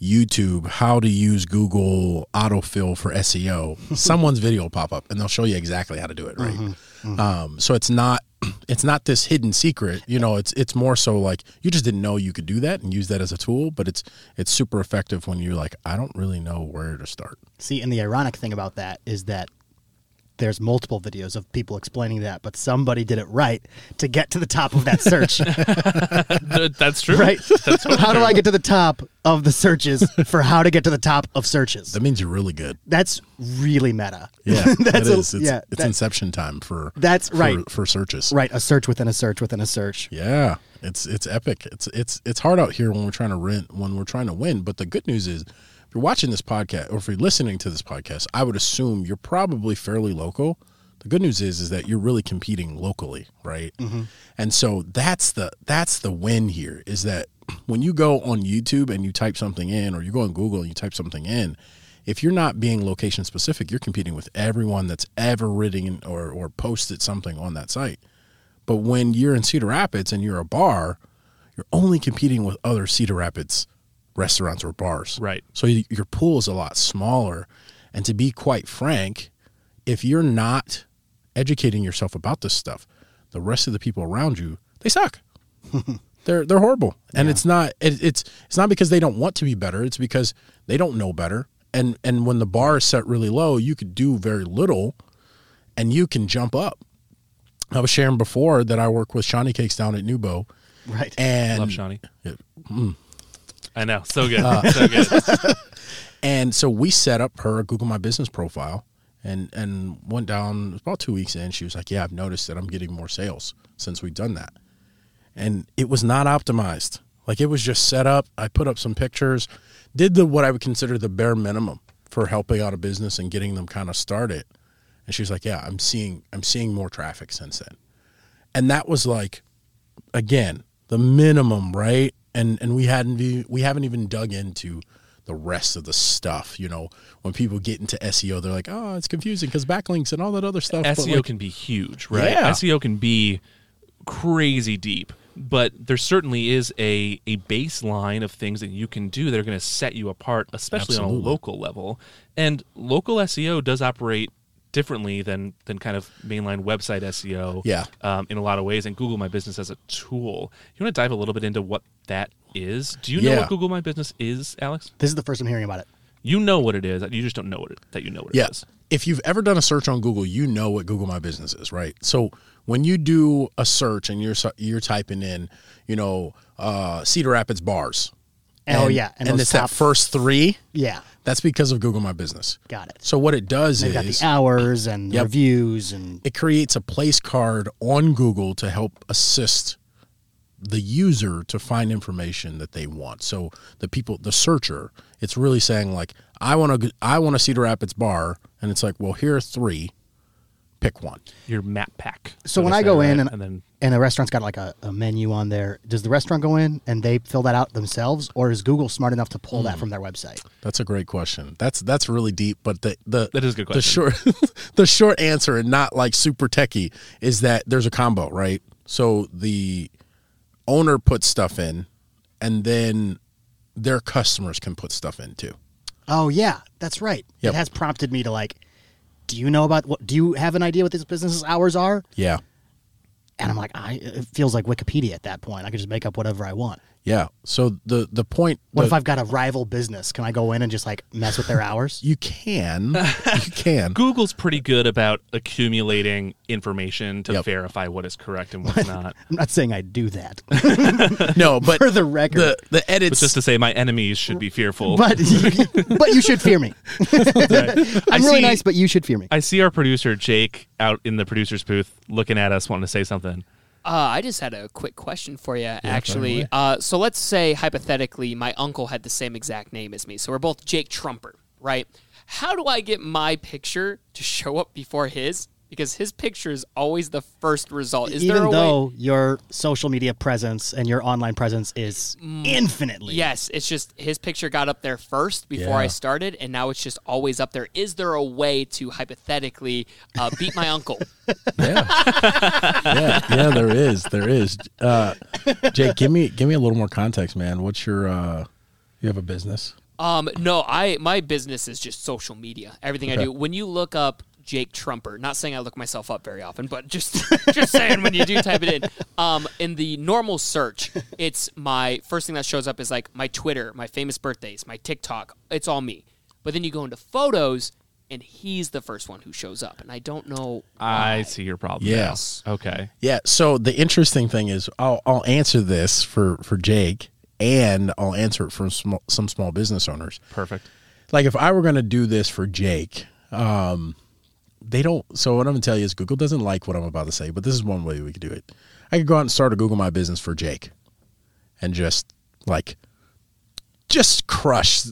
YouTube, how to use Google autofill for S E O, someone's video will pop up and they'll show you exactly how to do it, right? Mm-hmm, mm-hmm. Um, so it's not it's not this hidden secret, you know. It's it's more so like you just didn't know you could do that and use that as a tool, but it's it's super effective when you're like, I don't really know where to start. See, and the ironic thing about that is that there's multiple videos of people explaining that, but somebody did it right to get to the top of that search. That's true. Right? That's totally how true. Do I get to the top of the searches for how to get to the top of searches? That means you're really good. That's really meta. Yeah, that's it is. A, it's yeah, it's that, inception time for, that's right. for, for searches. Right, a search within a search within a search. Yeah, it's it's epic. It's it's it's hard out here when we're trying to rent, when we're trying to win, but the good news is, if you're watching this podcast or if you're listening to this podcast, I would assume you're probably fairly local. The good news is, is that you're really competing locally, right? Mm-hmm. And so that's the that's the win here is that when you go on YouTube and you type something in, or you go on Google and you type something in, if you're not being location specific, you're competing with everyone that's ever written or, or posted something on that site. But when you're in Cedar Rapids and you're a bar, you're only competing with other Cedar Rapids restaurants or bars. Right. So your pool is a lot smaller. And to be quite frank, if you're not educating yourself about this stuff, the rest of the people around you, they suck. they're they're horrible. And yeah. it's not it, it's it's not because they don't want to be better, it's because they don't know better. And and when the bar is set really low, you could do very little and you can jump up. I was sharing before that I work with Shawnee Cakes down at NewBo. Right. And love Shawnee. It, mm, I know. So good. Uh, so good. And so we set up her Google My Business profile and, and went down, it was about two weeks in. She was like, yeah, I've noticed that I'm getting more sales since we've done that. And it was not optimized. Like it was just set up. I put up some pictures, did the what I would consider the bare minimum for helping out a business and getting them kind of started. And she was like, yeah, I'm seeing I'm seeing more traffic since then. And that was like, again, the minimum, right? And and we hadn't we haven't even dug into the rest of the stuff. You know, when people get into S E O, they're like, oh, it's confusing because backlinks and all that other stuff. S E O but like, can be huge, right? Yeah. S E O can be crazy deep, but there certainly is a, a baseline of things that you can do that are going to set you apart, especially Absolutely. On a local level. And local S E O does operate differently than than kind of mainline website S E O, yeah. um, in a lot of ways, and Google My Business as a tool. You want to dive a little bit into what that is? Do you yeah. know what Google My Business is, Alex? This is the first I'm hearing about it. You know what it is. You just don't know what it, that you know what yeah. it is. If you've ever done a search on Google, you know what Google My Business is, right? So when you do a search and you're you're typing in, you know, uh, Cedar Rapids bars. And, oh yeah, and, and it's top, that first three. Yeah, that's because of Google My Business. Got it. So what it does is got the hours and yep, reviews, and it creates a place card on Google to help assist the user to find information that they want. So the people, the searcher, it's really saying like, I want to, I want a Cedar Rapids bar, and it's like, well, here are three, pick one. Your map pack. So, so when I go in and, and then. And the restaurant's got like a, a menu on there. Does the restaurant go in and they fill that out themselves, or is Google smart enough to pull mm. that from their website? That's a great question. That's that's really deep, but the the that is a good question. The short the short answer, and not like super techie, is that there's a combo, right? So the owner puts stuff in, and then their customers can put stuff in too. Oh yeah, that's right. Yep. It has prompted me to like do you know about what? Do you have an idea what this business's hours are? Yeah. And I'm like, I it feels like Wikipedia at that point. I could just make up whatever I want. Yeah. So the the point. What the, if I've got a rival business? Can I go in and just like mess with their hours? You can. You can. Google's pretty good about accumulating information to yep. verify what is correct and what's not. I'm not saying I do that. No, but for the record, the, the edits. But just to say, my enemies should be fearful. But but you should fear me. Right. I'm I really see, nice, but you should fear me. I see our producer Jake out in the producer's booth, looking at us, wanting to say something. Uh, I just had a quick question for you, yeah, actually. Uh, so let's say, hypothetically, my uncle had the same exact name as me. So we're both Jake Trumper, right? How do I get my picture to show up before his? Because his picture is always the first result. Is Even there a though way- your social media presence and your online presence is mm, infinitely. Yes, it's just his picture got up there first before yeah. I started, and now it's just always up there. Is there a way to hypothetically uh, beat my uncle? Yeah. yeah, yeah, there is, there is. Uh, Jake, give me give me a little more context, man. What's your? Uh, you have a business? Um, no, I my business is just social media. Everything okay. I do. When you look up Jake Trumper, not saying I look myself up very often, but just just saying when you do type it in, um, in the normal search, it's my first thing that shows up is like my Twitter, my famous birthdays, my TikTok. It's all me. But then you go into photos, and he's the first one who shows up, and I don't know why. I see your problem. Yes. Yeah. Okay. Yeah, so the interesting thing is I'll, I'll answer this for, for Jake, and I'll answer it for some, some small business owners. Perfect. Like if I were going to do this for Jake, um, they don't, so what I'm going to tell you is Google doesn't like what I'm about to say, but this is one way we could do it. I could go out and start a Google My Business for Jake and just like, just crush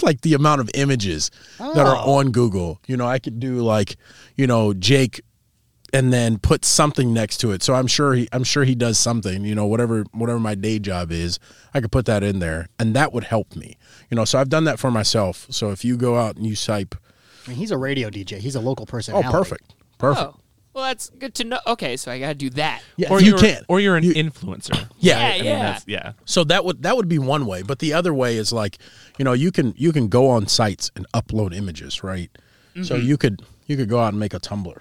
like the amount of images oh. that are on Google. You know, I could do like, you know, Jake and then put something next to it. So I'm sure he, I'm sure he does something, you know, whatever, whatever my day job is, I could put that in there and that would help me, you know, so I've done that for myself. So if you go out and you type, I mean, he's a radio D J. He's a local personality. Oh, perfect. Perfect. Oh, well, that's good to know. Okay, so I got to do that. Yeah, or you can. Or you're an you, influencer. Yeah. Right? Yeah, I mean, yeah. That's, yeah. So that would that would be one way. But the other way is like, you know, you can you can go on sites and upload images, right? Mm-hmm. So you could you could go out and make a Tumblr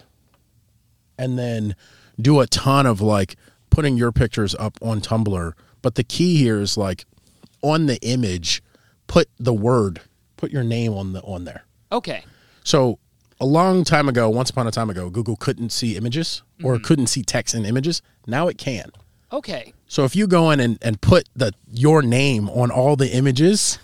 and then do a ton of like putting your pictures up on Tumblr. But the key here is like on the image, put the word, put your name on the on there. Okay. So a long time ago, once upon a time ago, Google couldn't see images or mm-hmm. couldn't see text in images. Now it can. Okay. So if you go in and, and put the your name on all the images,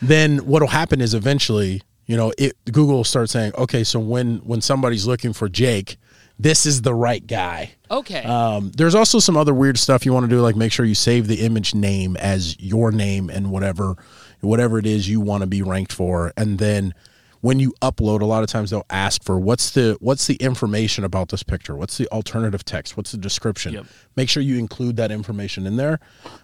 then what'll happen is eventually, you know, it Google will start saying, okay, so when, when somebody's looking for Jake, this is the right guy. Okay. Um, there's also some other weird stuff you want to do, like make sure you save the image name as your name and whatever whatever it is you want to be ranked for, and then when you upload, a lot of times they'll ask for what's the what's the information about this picture? What's the alternative text? What's the description? Yep. Make sure you include that information in there.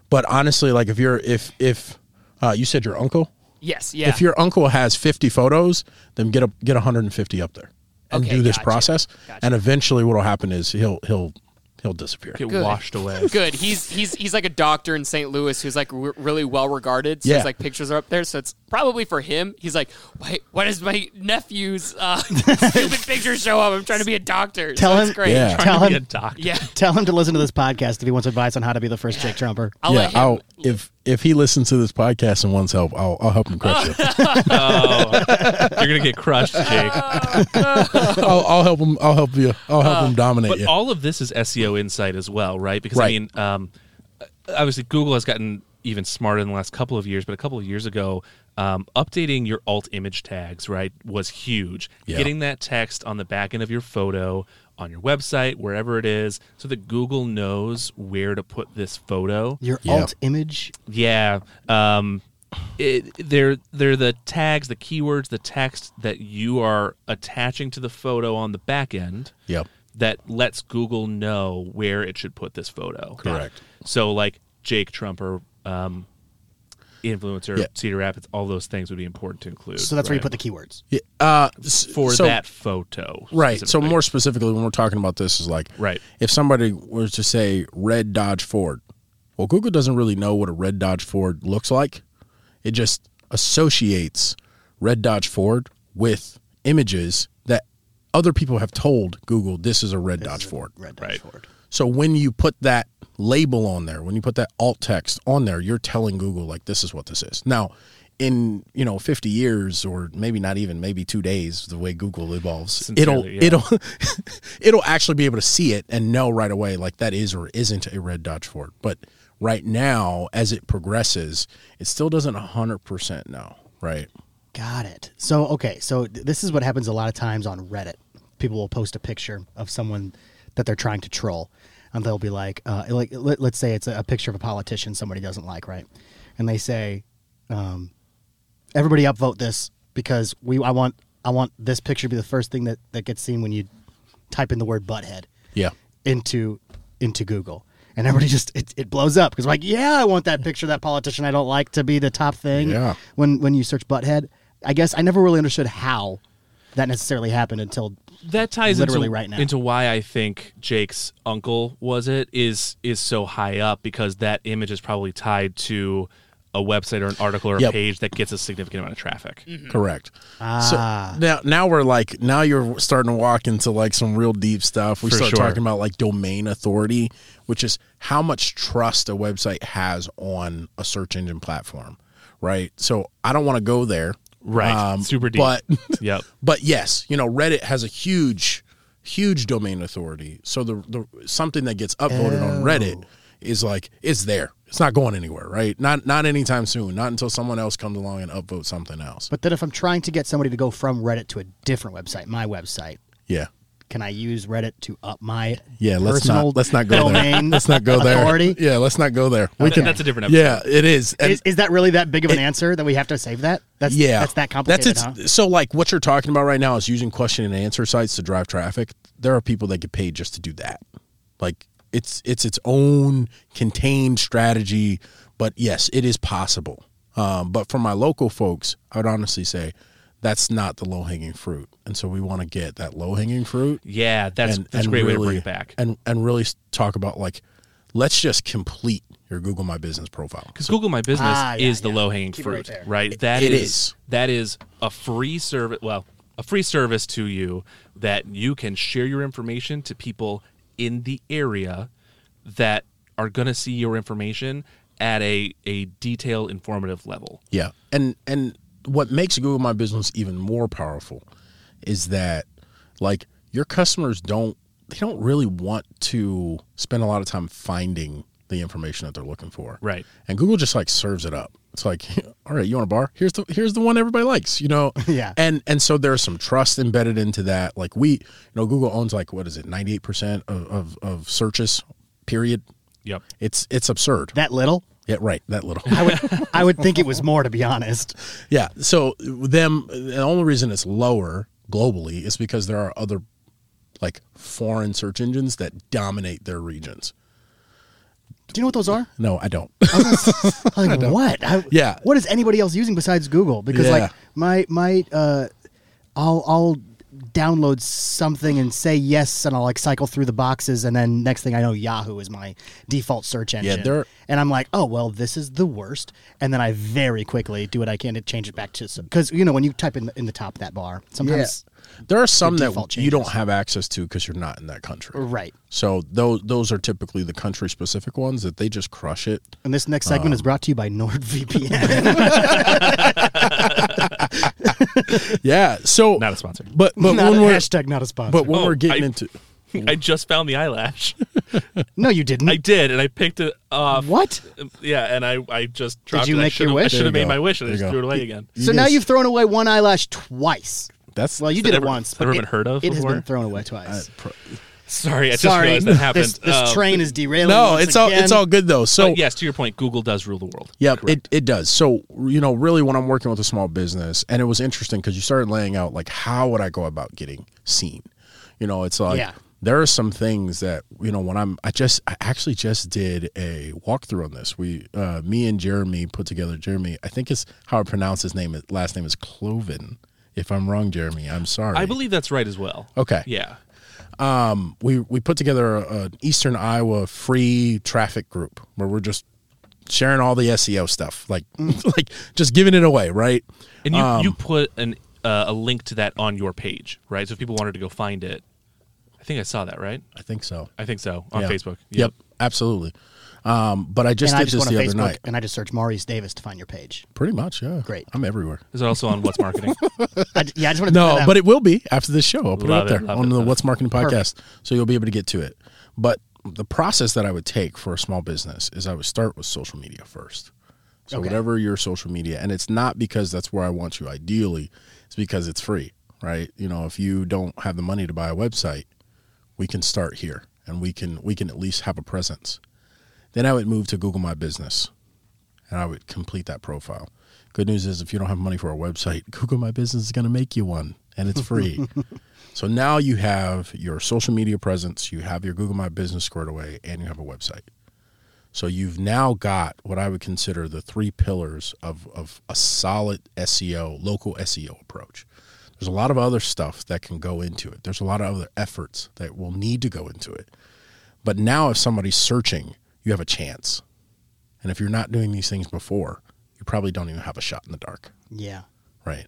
But honestly, like if you're if if uh, you said your uncle, yes, yeah. If your uncle has fifty photos, then get a get one hundred fifty up there and okay, do this gotcha. process. Gotcha. And eventually, what'll happen is he'll he'll. He'll disappear. Get Good. washed away. Good. He's he's he's like a doctor in Saint Louis who's like re- really well regarded. So yeah. his like pictures are up there. So it's probably for him. He's like, wait, why does my nephew's uh, stupid pictures show up? I'm trying to be a doctor. Tell so him, that's great. Yeah. Tell him, be a doctor. Yeah. Tell him to listen to this podcast if he wants advice on how to be the first Jake Trumper. I'll yeah. Let him I'll, if if he listens to this podcast and wants help, I'll I'll help him crush it. Oh, you're gonna get crushed, Jake. Oh, no. I'll, I'll help him. I'll help you. I'll help uh, him dominate. But you. all of this is S E O insight as well, right? Because right. I mean, um, obviously Google has gotten even smarter in the last couple of years, but a couple of years ago, um, updating your alt image tags, right, was huge. Yeah. Getting that text on the back end of your photo, on your website, wherever it is, so that Google knows where to put this photo. Your yeah. alt image? Yeah. Um, it, they're, they're the tags, the keywords, the text that you are attaching to the photo on the back end. Yep. That lets Google know where it should put this photo. Correct. So, like, Jake Trumper, um, influencer, yeah. Cedar Rapids, all those things would be important to include. So that's right? where you put the keywords. Yeah. Uh, For so, that photo. Right. So more specifically, when we're talking about this, is like right. if somebody were to say red Dodge Ford, well, Google doesn't really know what a red Dodge Ford looks like. It just associates red Dodge Ford with images that other people have told Google, this is a red this Dodge Ford. Red Dodge right. Ford. So when you put that label on there, when you put that alt text on there, you're telling Google, like, this is what this is. Now, in, you know, fifty years or maybe not even, maybe two days, the way Google evolves, Sincerely, it'll yeah. it'll it'll actually be able to see it and know right away, like, that is or isn't a red Dodge Ford. But right now, as it progresses, it still doesn't one hundred percent know, right? Got it. So, okay, so th- this is what happens a lot of times on Reddit. People will post a picture of someone that they're trying to troll, and they'll be like, uh, like let, let's say it's a, a picture of a politician somebody doesn't like, right? And they say, um, everybody upvote this because we I want I want this picture to be the first thing that, that gets seen when you type in the word butthead yeah. into into Google. And everybody just, it, it blows up because, like, yeah, I want that picture of that politician I don't like to be the top thing yeah. when, when you search butthead. I guess I never really understood how that necessarily happened until that ties literally into, right now. Into why I think Jake's uncle was it is is so high up, because that image is probably tied to a website or an article or a yep. page that gets a significant amount of traffic. Mm-hmm. Correct. Ah. So now, now we're like, now you're starting to walk into like some real deep stuff. We For start sure. talking about like domain authority, which is how much trust a website has on a search engine platform, right? So I don't want to go there. Right. Um, Super deep. But, yep. but yes, you know, Reddit has a huge, huge domain authority. So the, the something that gets upvoted oh. on Reddit is like, it's there. It's not going anywhere, right? Not not anytime soon. Not until someone else comes along and upvotes something else. But then if I'm trying to get somebody to go from Reddit to a different website, my website. Yeah. Can I use Reddit to up my yeah? Let's not let's not go there. Let's not go there. Authority? Yeah, let's not go there. We okay. can, that's a different episode. Yeah, it is. And is. Is that really that big of an it, answer that we have to save that? That's yeah. That's that complicated. That's huh? So like what you're talking about right now is using question and answer sites to drive traffic. There are people that get paid just to do that. Like it's it's its own contained strategy. But yes, it is possible. Um, but for my local folks, I would honestly say, that's not the low-hanging fruit. And so we want to get that low-hanging fruit. Yeah, that's, and, that's and a great really, way to bring it back. And and really talk about, like, let's just complete your Google My Business profile. Because so, Google My Business ah, yeah, is the yeah. low-hanging Keep fruit, right? right? That it, it is, is. That is a free service. Well, a free service to you that you can share your information to people in the area that are going to see your information at a, a detailed, informative level. Yeah, and and... what makes Google My Business even more powerful is that, like, your customers don't, they don't really want to spend a lot of time finding the information that they're looking for. Right. And Google just, like, serves it up. It's like, all right, you want a bar? Here's the, here's the one everybody likes, you know? Yeah. And, and so there's some trust embedded into that. Like, we, you know, Google owns, like, what is it? ninety-eight percent of, of, of searches, period. Yep. It's, it's absurd. That little? Yeah, right. That little. I would, I would think it was more, to be honest. Yeah. So them, the only reason it's lower globally is because there are other, like, foreign search engines that dominate their regions. Do you know what those are? No, I don't. I was like, like I don't. What? I, yeah. What is anybody else using besides Google? Because yeah. like my my, uh, I'll I'll download something and say yes, and I'll like cycle through the boxes, and then next thing I know, Yahoo is my default search engine. Yeah, they're, and I'm like, oh well, this is the worst. And then I very quickly do what I can to change it back to some, because you know when you type in the, in the top of that bar, sometimes yeah. there are some that changes. You don't have access to because you're not in that country, right? So those those are typically the country specific ones that they just crush it. And this next segment um, is brought to you by NordVPN. Yeah, so not a sponsor, but but not when we're hashtag not a sponsor. But when oh, we're getting I, into, I just found the eyelash. No, you didn't. I did, and I picked it off. What? Yeah, and I, I just dropped. Did you it. Make your wish? I should have made my wish, and there I just threw it away again. So you now just, you've thrown away one eyelash twice. That's well, you did never, it once. But never it, been heard of. It before? Has been thrown awaway twice. I, pro- Sorry, I just Sorry. realized that happened. This, this um, train is derailing. No, it's all again. It's all good though. So but yes, to your point, Google does rule the world. Yeah, it, it does. So you know, really, when I'm working with a small business, and it was interesting because you started laying out like how would I go about getting seen. You know, it's like yeah. there are some things that you know when I'm I just I actually just did a walkthrough on this. We, uh, me and Jeremy put together. Jeremy, I think is how I pronounce his name. Last name is Cloven. If I'm wrong, Jeremy, I'm sorry. I believe that's right as well. Okay. Yeah. Um, we, we put together an Eastern Iowa free traffic group where we're just sharing all the S E O stuff, like, mm. like just giving it away. Right. And you, um, you put an, uh, a link to that on your page, right? So if people wanted to go find it, I think I saw that, right? I think so. I think so on yeah. Facebook. Yep, yep, absolutely. Um, but I just and did I just this the Facebook, other night. And I just searched Maurice Davis to find your page. Pretty much, yeah. Great. I'm everywhere. Is it also on What's Marketing? I, yeah, I just want to No, but it will be after this show. I'll put love it up it, there on it, the What's Marketing podcast. Perfect. So you'll be able to get to it. But the process that I would take for a small business is I would start with social media first. So okay. whatever your social media, and it's not because that's where I want you ideally. It's because it's free, right? You know, if you don't have the money to buy a website, we can start here and we can we can at least have a presence. Then I would move to Google My Business, and I would complete that profile. Good news is if you don't have money for a website, Google My Business is going to make you one, and it's free. So now you have your social media presence, you have your Google My Business squared away, and you have a website. So you've now got what I would consider the three pillars of, of a solid S E O, local S E O approach. There's a lot of other stuff that can go into it. There's a lot of other efforts that will need to go into it. But now if somebody's searching, you have a chance. And if you're not doing these things before, you probably don't even have a shot in the dark. Yeah. Right.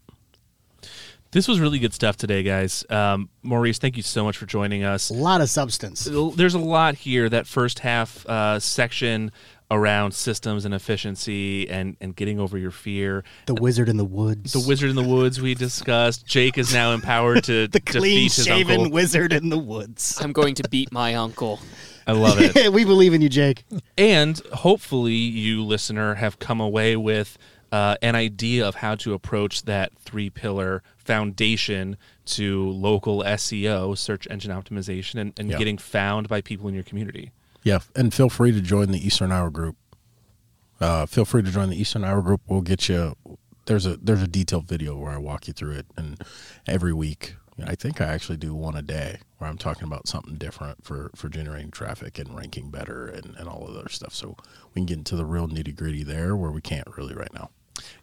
This was really good stuff today, guys. Um, Maurice, thank you so much for joining us. A lot of substance. There's a lot here. That first half uh, section around systems and efficiency and, and getting over your fear. The wizard in the woods. The wizard in the woods we discussed. Jake is now empowered to the clean-shaven wizard in the woods. I'm going to beat my uncle. I love it. We believe in you, Jake. And hopefully you, listener, have come away with uh, an idea of how to approach that three-pillar foundation to local S E O, search engine optimization, and, and yeah. getting found by people in your community. Yeah, and feel free to join the Eastern Iowa group. Uh, feel free to join the Eastern Iowa group. We'll get you – there's a there's a detailed video where I walk you through it, and every week – I think I actually do one a day where I'm talking about something different for, for generating traffic and ranking better and, and all of that stuff. So we can get into the real nitty gritty there where we can't really right now.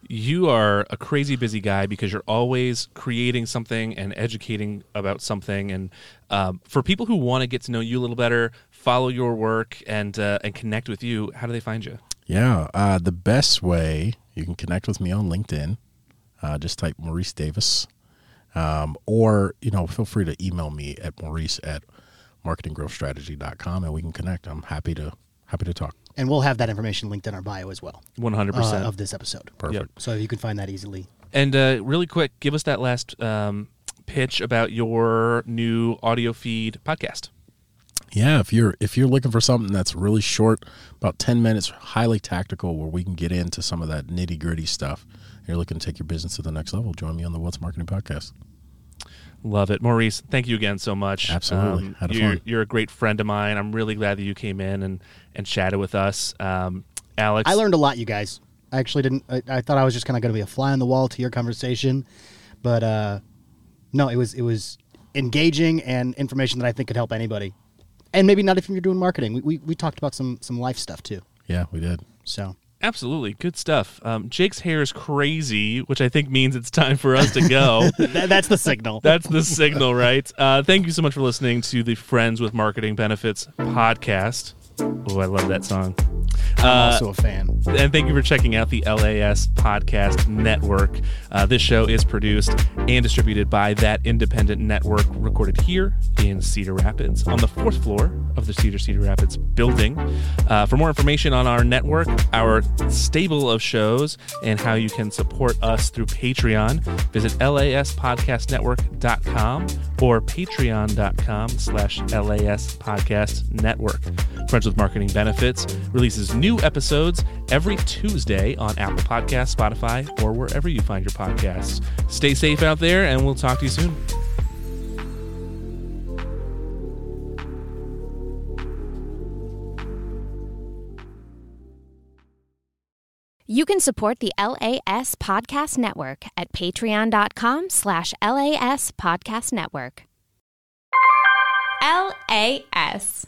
You are a crazy busy guy because you're always creating something and educating about something. And um, for people who want to get to know you a little better, follow your work and, uh, and connect with you, how do they find you? Yeah. Uh, the best way you can connect with me on LinkedIn, uh, just type Maurice Davis. Um, or, you know, feel free to email me at Maurice at marketing growth strategy dot com and we can connect. I'm happy to happy to talk. And we'll have that information linked in our bio as well. one hundred percent. Uh, of this episode. Perfect. Yep. So you can find that easily. And uh, really quick, give us that last um, pitch about your new audio feed podcast. Yeah, if you're if you're looking for something that's really short, about ten minutes, highly tactical, where we can get into some of that nitty-gritty stuff, and you're looking to take your business to the next level, join me on the What's Marketing Podcast. Love it. Maurice, thank you again so much. Absolutely. Um, Had you're, fun. You're a great friend of mine. I'm really glad that you came in and, and chatted with us. Um, Alex? I learned a lot, you guys. I actually didn't. I, I thought I was just kind of going to be a fly on the wall to your conversation, but uh, no, it was it was engaging and information that I think could help anybody. And maybe not if you're doing marketing. We, we we talked about some some life stuff, too. Yeah, we did. So absolutely. Good stuff. Um, Jake's hair is crazy, which I think means it's time for us to go. that, that's the signal. That's the signal, right? Uh, thank you so much for listening to the Friends with Marketing Benefits podcast. Oh, I love that song. I'm uh, also a fan. And thank you for checking out the L A S Podcast Network. Uh, this show is produced and distributed by that independent network, recorded here in Cedar Rapids on the fourth floor of the Cedar Cedar Rapids building. Uh, for more information on our network, our stable of shows, and how you can support us through Patreon, visit L A S podcast network dot com or patreon dot com slash L A S podcast network. Friends with Marketing Benefits releases new episodes every Tuesday on Apple Podcasts, Spotify, or wherever you find your podcasts. Stay safe out there, and we'll talk to you soon. You can support the L A S Podcast Network at patreon dot com slash L A S podcast network. L A S